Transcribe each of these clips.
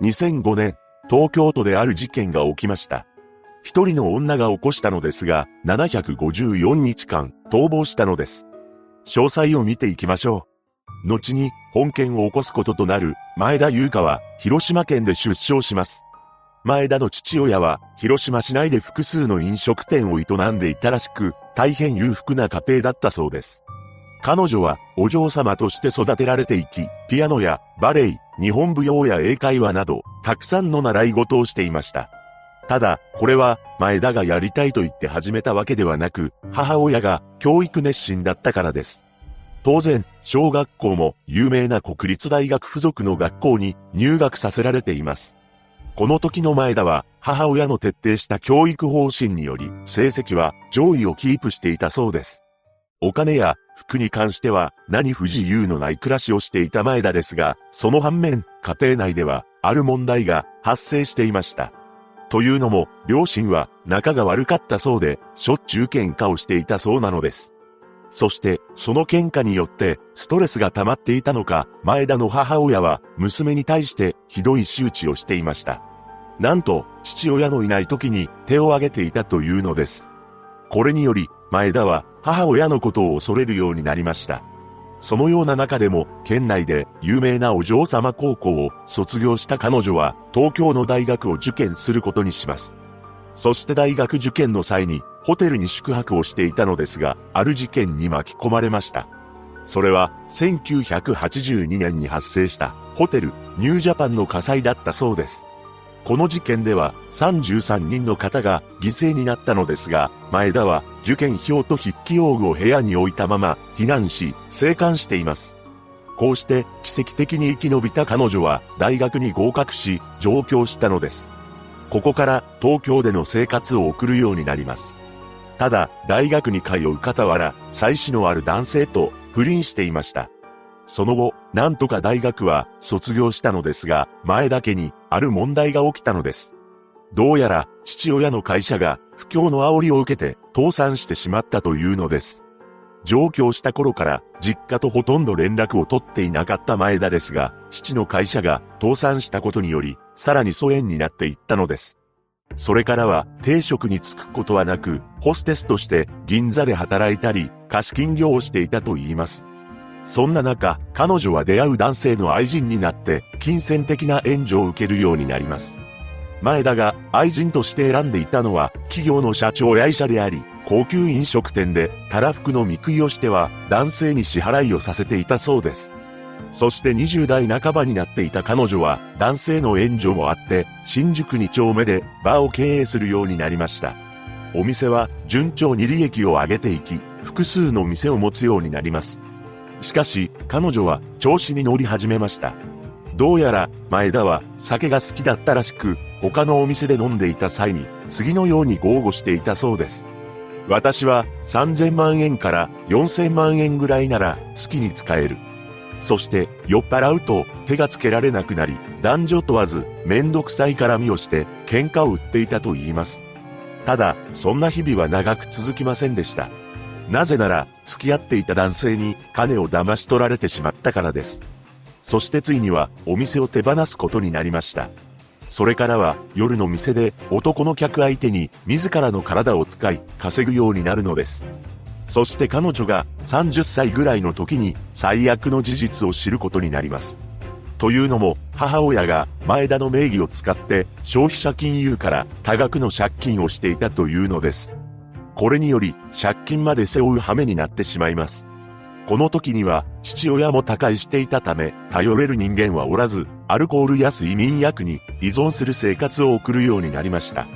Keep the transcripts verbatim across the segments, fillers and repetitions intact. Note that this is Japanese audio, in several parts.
にせんごねん、東京都である事件が起きました。一人の女が起こしたのですが、ななひゃくごじゅうよんにちかん、逃亡したのです。詳細を見ていきましょう。後に、本件を起こすこととなる、前田優香は、広島県で出生します。前田の父親は、広島市内で複数の飲食店を営んでいたらしく、大変裕福な家庭だったそうです。彼女は、お嬢様として育てられていき、ピアノや、バレエ、日本舞踊や英会話など、たくさんの習い事をしていました。ただ、これは、前田がやりたいと言って始めたわけではなく、母親が、教育熱心だったからです。当然、小学校も、有名な国立大学附属の学校に、入学させられています。この時の前田は、母親の徹底した教育方針により、成績は上位をキープしていたそうです。お金や服に関しては、何不自由のない暮らしをしていた前田ですが、その反面、家庭内では、ある問題が発生していました。というのも、両親は仲が悪かったそうで、しょっちゅう喧嘩をしていたそうなのです。そして、その喧嘩によって、ストレスが溜まっていたのか、前田の母親は、娘に対して、ひどい仕打ちをしていました。なんと、父親のいない時に、手を挙げていたというのです。これにより、前田は、母親のことを恐れるようになりました。そのような中でも、県内で、有名なお嬢様高校を、卒業した彼女は、東京の大学を受験することにします。そして大学受験の際に、ホテルに宿泊をしていたのですが、ある事件に巻き込まれました。それは、せんきゅうひゃくはちじゅうにねんに発生した、ホテル、ニュージャパンの火災だったそうです。この事件では、さんじゅうさんにんの方が犠牲になったのですが、前田は、受験票と筆記用具を部屋に置いたまま、避難し、生還しています。こうして、奇跡的に生き延びた彼女は、大学に合格し、上京したのです。ここから、東京での生活を送るようになります。ただ、大学に通う傍ら、妻子のある男性と不倫していました。その後、なんとか大学は卒業したのですが、前田家にある問題が起きたのです。どうやら、父親の会社が不況の煽りを受けて倒産してしまったというのです。上京した頃から、実家とほとんど連絡を取っていなかった前田ですが、父の会社が倒産したことにより、さらに疎遠になっていったのです。それからは定職に就くことはなく、ホステスとして銀座で働いたり、貸金業をしていたといいます。そんな中、彼女は出会う男性の愛人になって、金銭的な援助を受けるようになります。前田が愛人として選んでいたのは、企業の社長や医者であり、高級飲食店で、たらふくの見食いをしては、男性に支払いをさせていたそうです。そしてにじゅうだいなかばになっていた彼女は男性の援助もあって新宿にちょうめでバーを経営するようになりました。お店は順調に利益を上げていき複数の店を持つようになります。しかし彼女は調子に乗り始めました。どうやら前田は酒が好きだったらしく他のお店で飲んでいた際に次のように豪語していたそうです。私はさんぜんまんえんからよんせんまんえんぐらいなら好きに使える。そして、酔っ払うと手がつけられなくなり、男女問わず、めんどくさい絡みをして、喧嘩を売っていたといいます。ただ、そんな日々は長く続きませんでした。なぜなら、付き合っていた男性に金を騙し取られてしまったからです。そしてついには、お店を手放すことになりました。それからは、夜の店で、男の客相手に、自らの体を使い、稼ぐようになるのです。そして彼女がさんじゅっさいぐらいの時に最悪の事実を知ることになります。というのも母親が前田の名義を使って消費者金融から多額の借金をしていたというのです。これにより借金まで背負う羽目になってしまいます。この時には父親も他界していたため頼れる人間はおらずアルコールや睡眠薬に依存する生活を送るようになりました。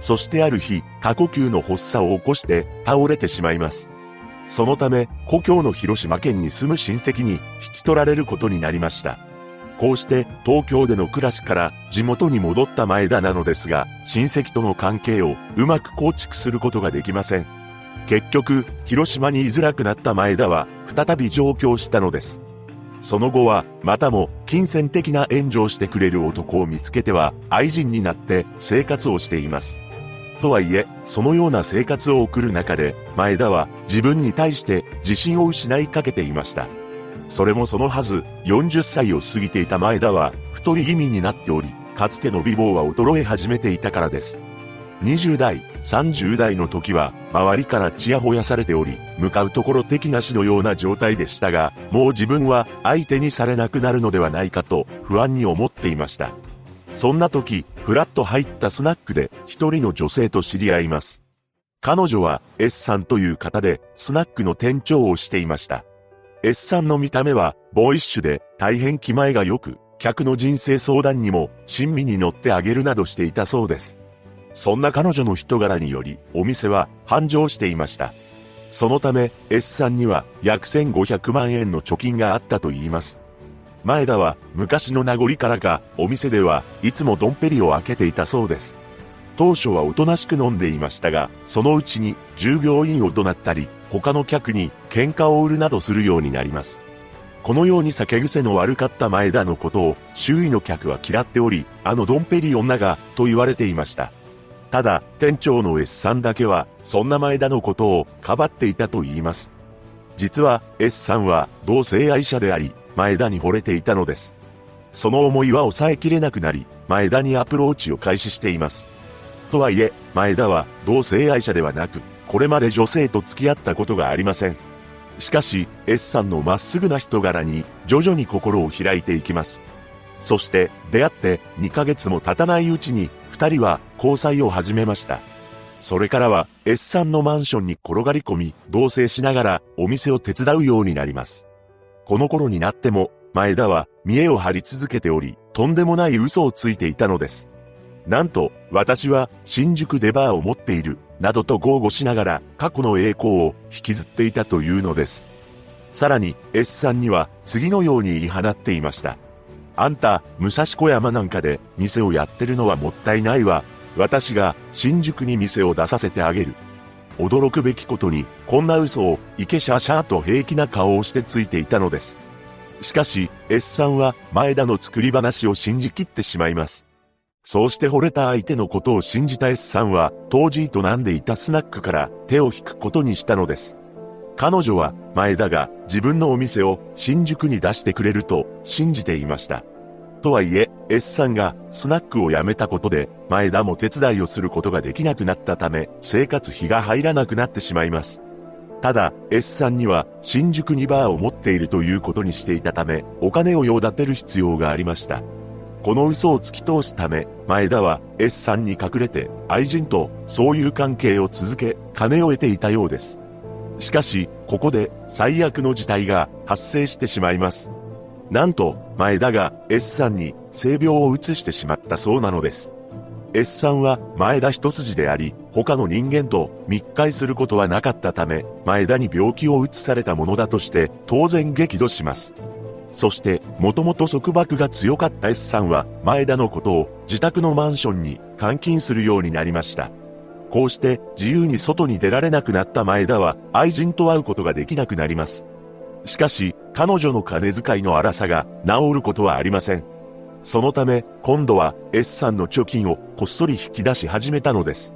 そしてある日、過呼吸の発作を起こして倒れてしまいます。そのため、故郷の広島県に住む親戚に引き取られることになりました。こうして、東京での暮らしから地元に戻った前田なのですが、親戚との関係をうまく構築することができません。結局、広島に居づらくなった前田は、再び上京したのです。その後は、またも、金銭的な援助をしてくれる男を見つけては、愛人になって生活をしています。とはいえ、そのような生活を送る中で、前田は自分に対して自信を失いかけていました。それもそのはず、よんじゅっさいを過ぎていた前田は、太り気味になっており、かつての美貌は衰え始めていたからです。にじゅうだい、さんじゅうだいの時は、周りからちやほやされており、向かうところ敵なしのような状態でしたが、もう自分は相手にされなくなるのではないかと、不安に思っていました。そんな時、ふらっと入ったスナックで、一人の女性と知り合います。彼女は、S さんという方で、スナックの店長をしていました。S さんの見た目は、ボーイッシュで、大変気前が良く、客の人生相談にも、親身に乗ってあげるなどしていたそうです。そんな彼女の人柄により、お店は繁盛していました。そのため、S さんには約せんごひゃくまんえんの貯金があったといいます。前田は昔の名残からか、お店ではいつもドンペリを開けていたそうです。当初はおとなしく飲んでいましたが、そのうちに従業員を怒鳴ったり、他の客に喧嘩を売るなどするようになります。このように酒癖の悪かった前田のことを、周囲の客は嫌っており、あのドンペリ女が、と言われていました。ただ、店長の S さんだけは、そんな前田のことを、かばっていたと言います。実は、S さんは、同性愛者であり、前田に惚れていたのです。その思いは抑えきれなくなり、前田にアプローチを開始しています。とはいえ、前田は、同性愛者ではなく、これまで女性と付き合ったことがありません。しかし、S さんのまっすぐな人柄に、徐々に心を開いていきます。そして、出会って、にかげつも経たないうちに、二人は交際を始めました。それからは S さんのマンションに転がり込み、同棲しながらお店を手伝うようになります。この頃になっても、前田は見栄を張り続けており、とんでもない嘘をついていたのです。なんと、私は新宿でバーを持っている、などと豪語しながら過去の栄光を引きずっていたというのです。さらに S さんには次のように言い放っていました。あんた、武蔵小山なんかで店をやってるのはもったいないわ。私が新宿に店を出させてあげる。驚くべきことに、こんな嘘をイケシャシャーと平気な顔をしてついていたのです。しかし、S さんは前田の作り話を信じきってしまいます。そうして惚れた相手のことを信じた S さんは、当時営んでいたスナックから手を引くことにしたのです。彼女は前田が自分のお店を新宿に出してくれると信じていました。とはいえ、S さんがスナックを辞めたことで前田も手伝いをすることができなくなったため生活費が入らなくなってしまいます。ただ、S さんには新宿にバーを持っているということにしていたためお金を用立てる必要がありました。この嘘を突き通すため前田は S さんに隠れて愛人とそういう関係を続け金を得ていたようです。しかし、ここで最悪の事態が発生してしまいます。なんと、前田が S さんに性病を移してしまったそうなのです。S さんは前田一筋であり、他の人間と密会することはなかったため、前田に病気を移されたものだとして、当然激怒します。そして、もともと束縛が強かった S さんは、前田のことを自宅のマンションに監禁するようになりました。こうして自由に外に出られなくなった前田は愛人と会うことができなくなります。しかし彼女の金遣いの荒さが治ることはありません。そのため今度は S さんの貯金をこっそり引き出し始めたのです。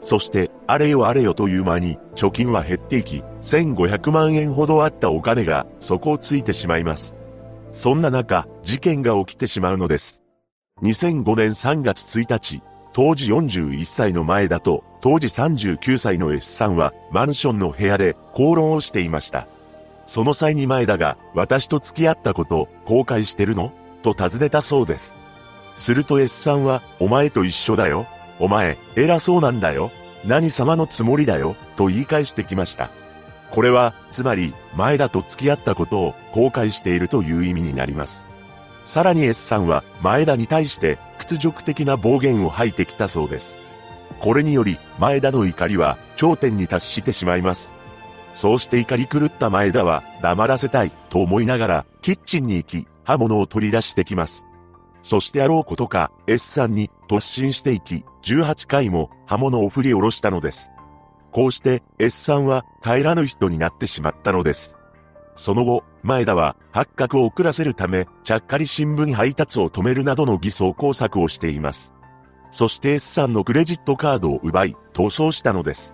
そしてあれよあれよという間に貯金は減っていき、せんごひゃくまんえんほどあったお金が底をついてしまいます。そんな中事件が起きてしまうのです。にせんごねんさんがつついたち、当時よんじゅういっさいの前田と当時さんじゅうきゅうさいの S さんはマンションの部屋で口論をしていました。その際に前田が私と付き合ったこと後悔してるの？と尋ねたそうです。すると S さんはお前と一緒だよ。お前偉そうなんだよ。何様のつもりだよ。と言い返してきました。これはつまり前田と付き合ったことを後悔しているという意味になります。さらに S さんは前田に対して屈辱的な暴言を吐いてきたそうです。これにより前田の怒りは頂点に達してしまいます。そうして怒り狂った前田は黙らせたいと思いながらキッチンに行き刃物を取り出してきます。そしてあろうことか S さんに突進していきじゅうはっかいも刃物を振り下ろしたのです。こうして S さんは帰らぬ人になってしまったのです。その後、前田は発覚を遅らせるため、ちゃっかり新聞配達を止めるなどの偽装工作をしています。そして S さんのクレジットカードを奪い、逃走したのです。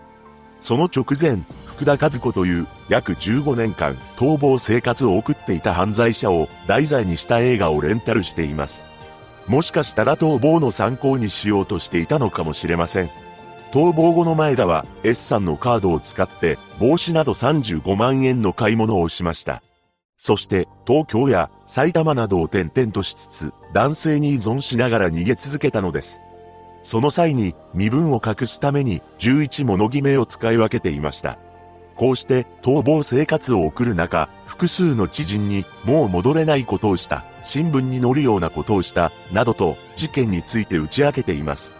その直前、福田和子という約じゅうごねんかん逃亡生活を送っていた犯罪者を題材にした映画をレンタルしています。もしかしたら逃亡の参考にしようとしていたのかもしれません。逃亡後の前田は S さんのカードを使って帽子などさんじゅうごまんえんの買い物をしました。そして東京や埼玉などを転々としつつ男性に依存しながら逃げ続けたのです。その際に身分を隠すためにじゅういちもの偽名を使い分けていました。こうして逃亡生活を送る中、複数の知人にもう戻れないことをした、新聞に載るようなことをした、などと事件について打ち明けています。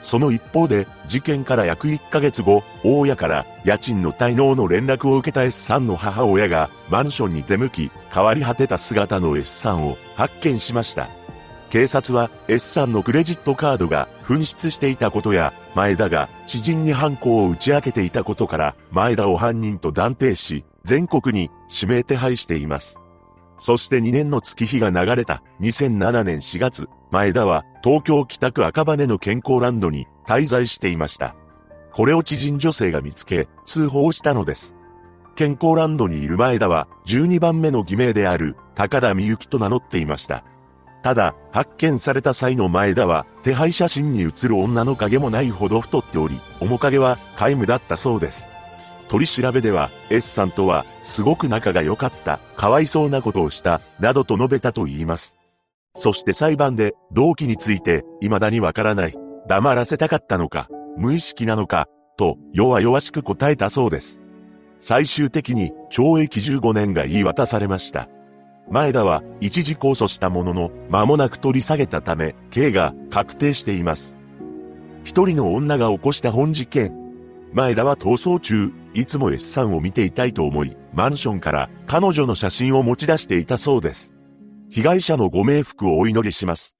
その一方で事件から約いっかげつご、大家から家賃の滞納の連絡を受けた S さんの母親がマンションに出向き、変わり果てた姿の S さんを発見しました。警察は S さんのクレジットカードが紛失していたことや、前田が知人に犯行を打ち明けていたことから、前田を犯人と断定し、全国に指名手配しています。そしてにねんの月日が流れたにせんななねんしがつ、前田は東京北区赤羽の健康ランドに滞在していました。これを知人女性が見つけ、通報したのです。健康ランドにいる前田はじゅうにばんめの偽名である高田美雪と名乗っていました。ただ、発見された際の前田は、手配写真に写る女の影もないほど太っており、面影は皆無だったそうです。取り調べでは、S さんとは、すごく仲が良かった、かわいそうなことをした、などと述べたと言います。そして裁判で、動機について、未だにわからない、黙らせたかったのか、無意識なのか、と、弱々しく答えたそうです。最終的に、懲役じゅうごねんが言い渡されました。前田は一時控訴したものの間もなく取り下げたため、刑が確定しています。一人の女が起こした本事件。前田は逃走中、いつも S さんを見ていたいと思い、マンションから彼女の写真を持ち出していたそうです。被害者のご冥福をお祈りします。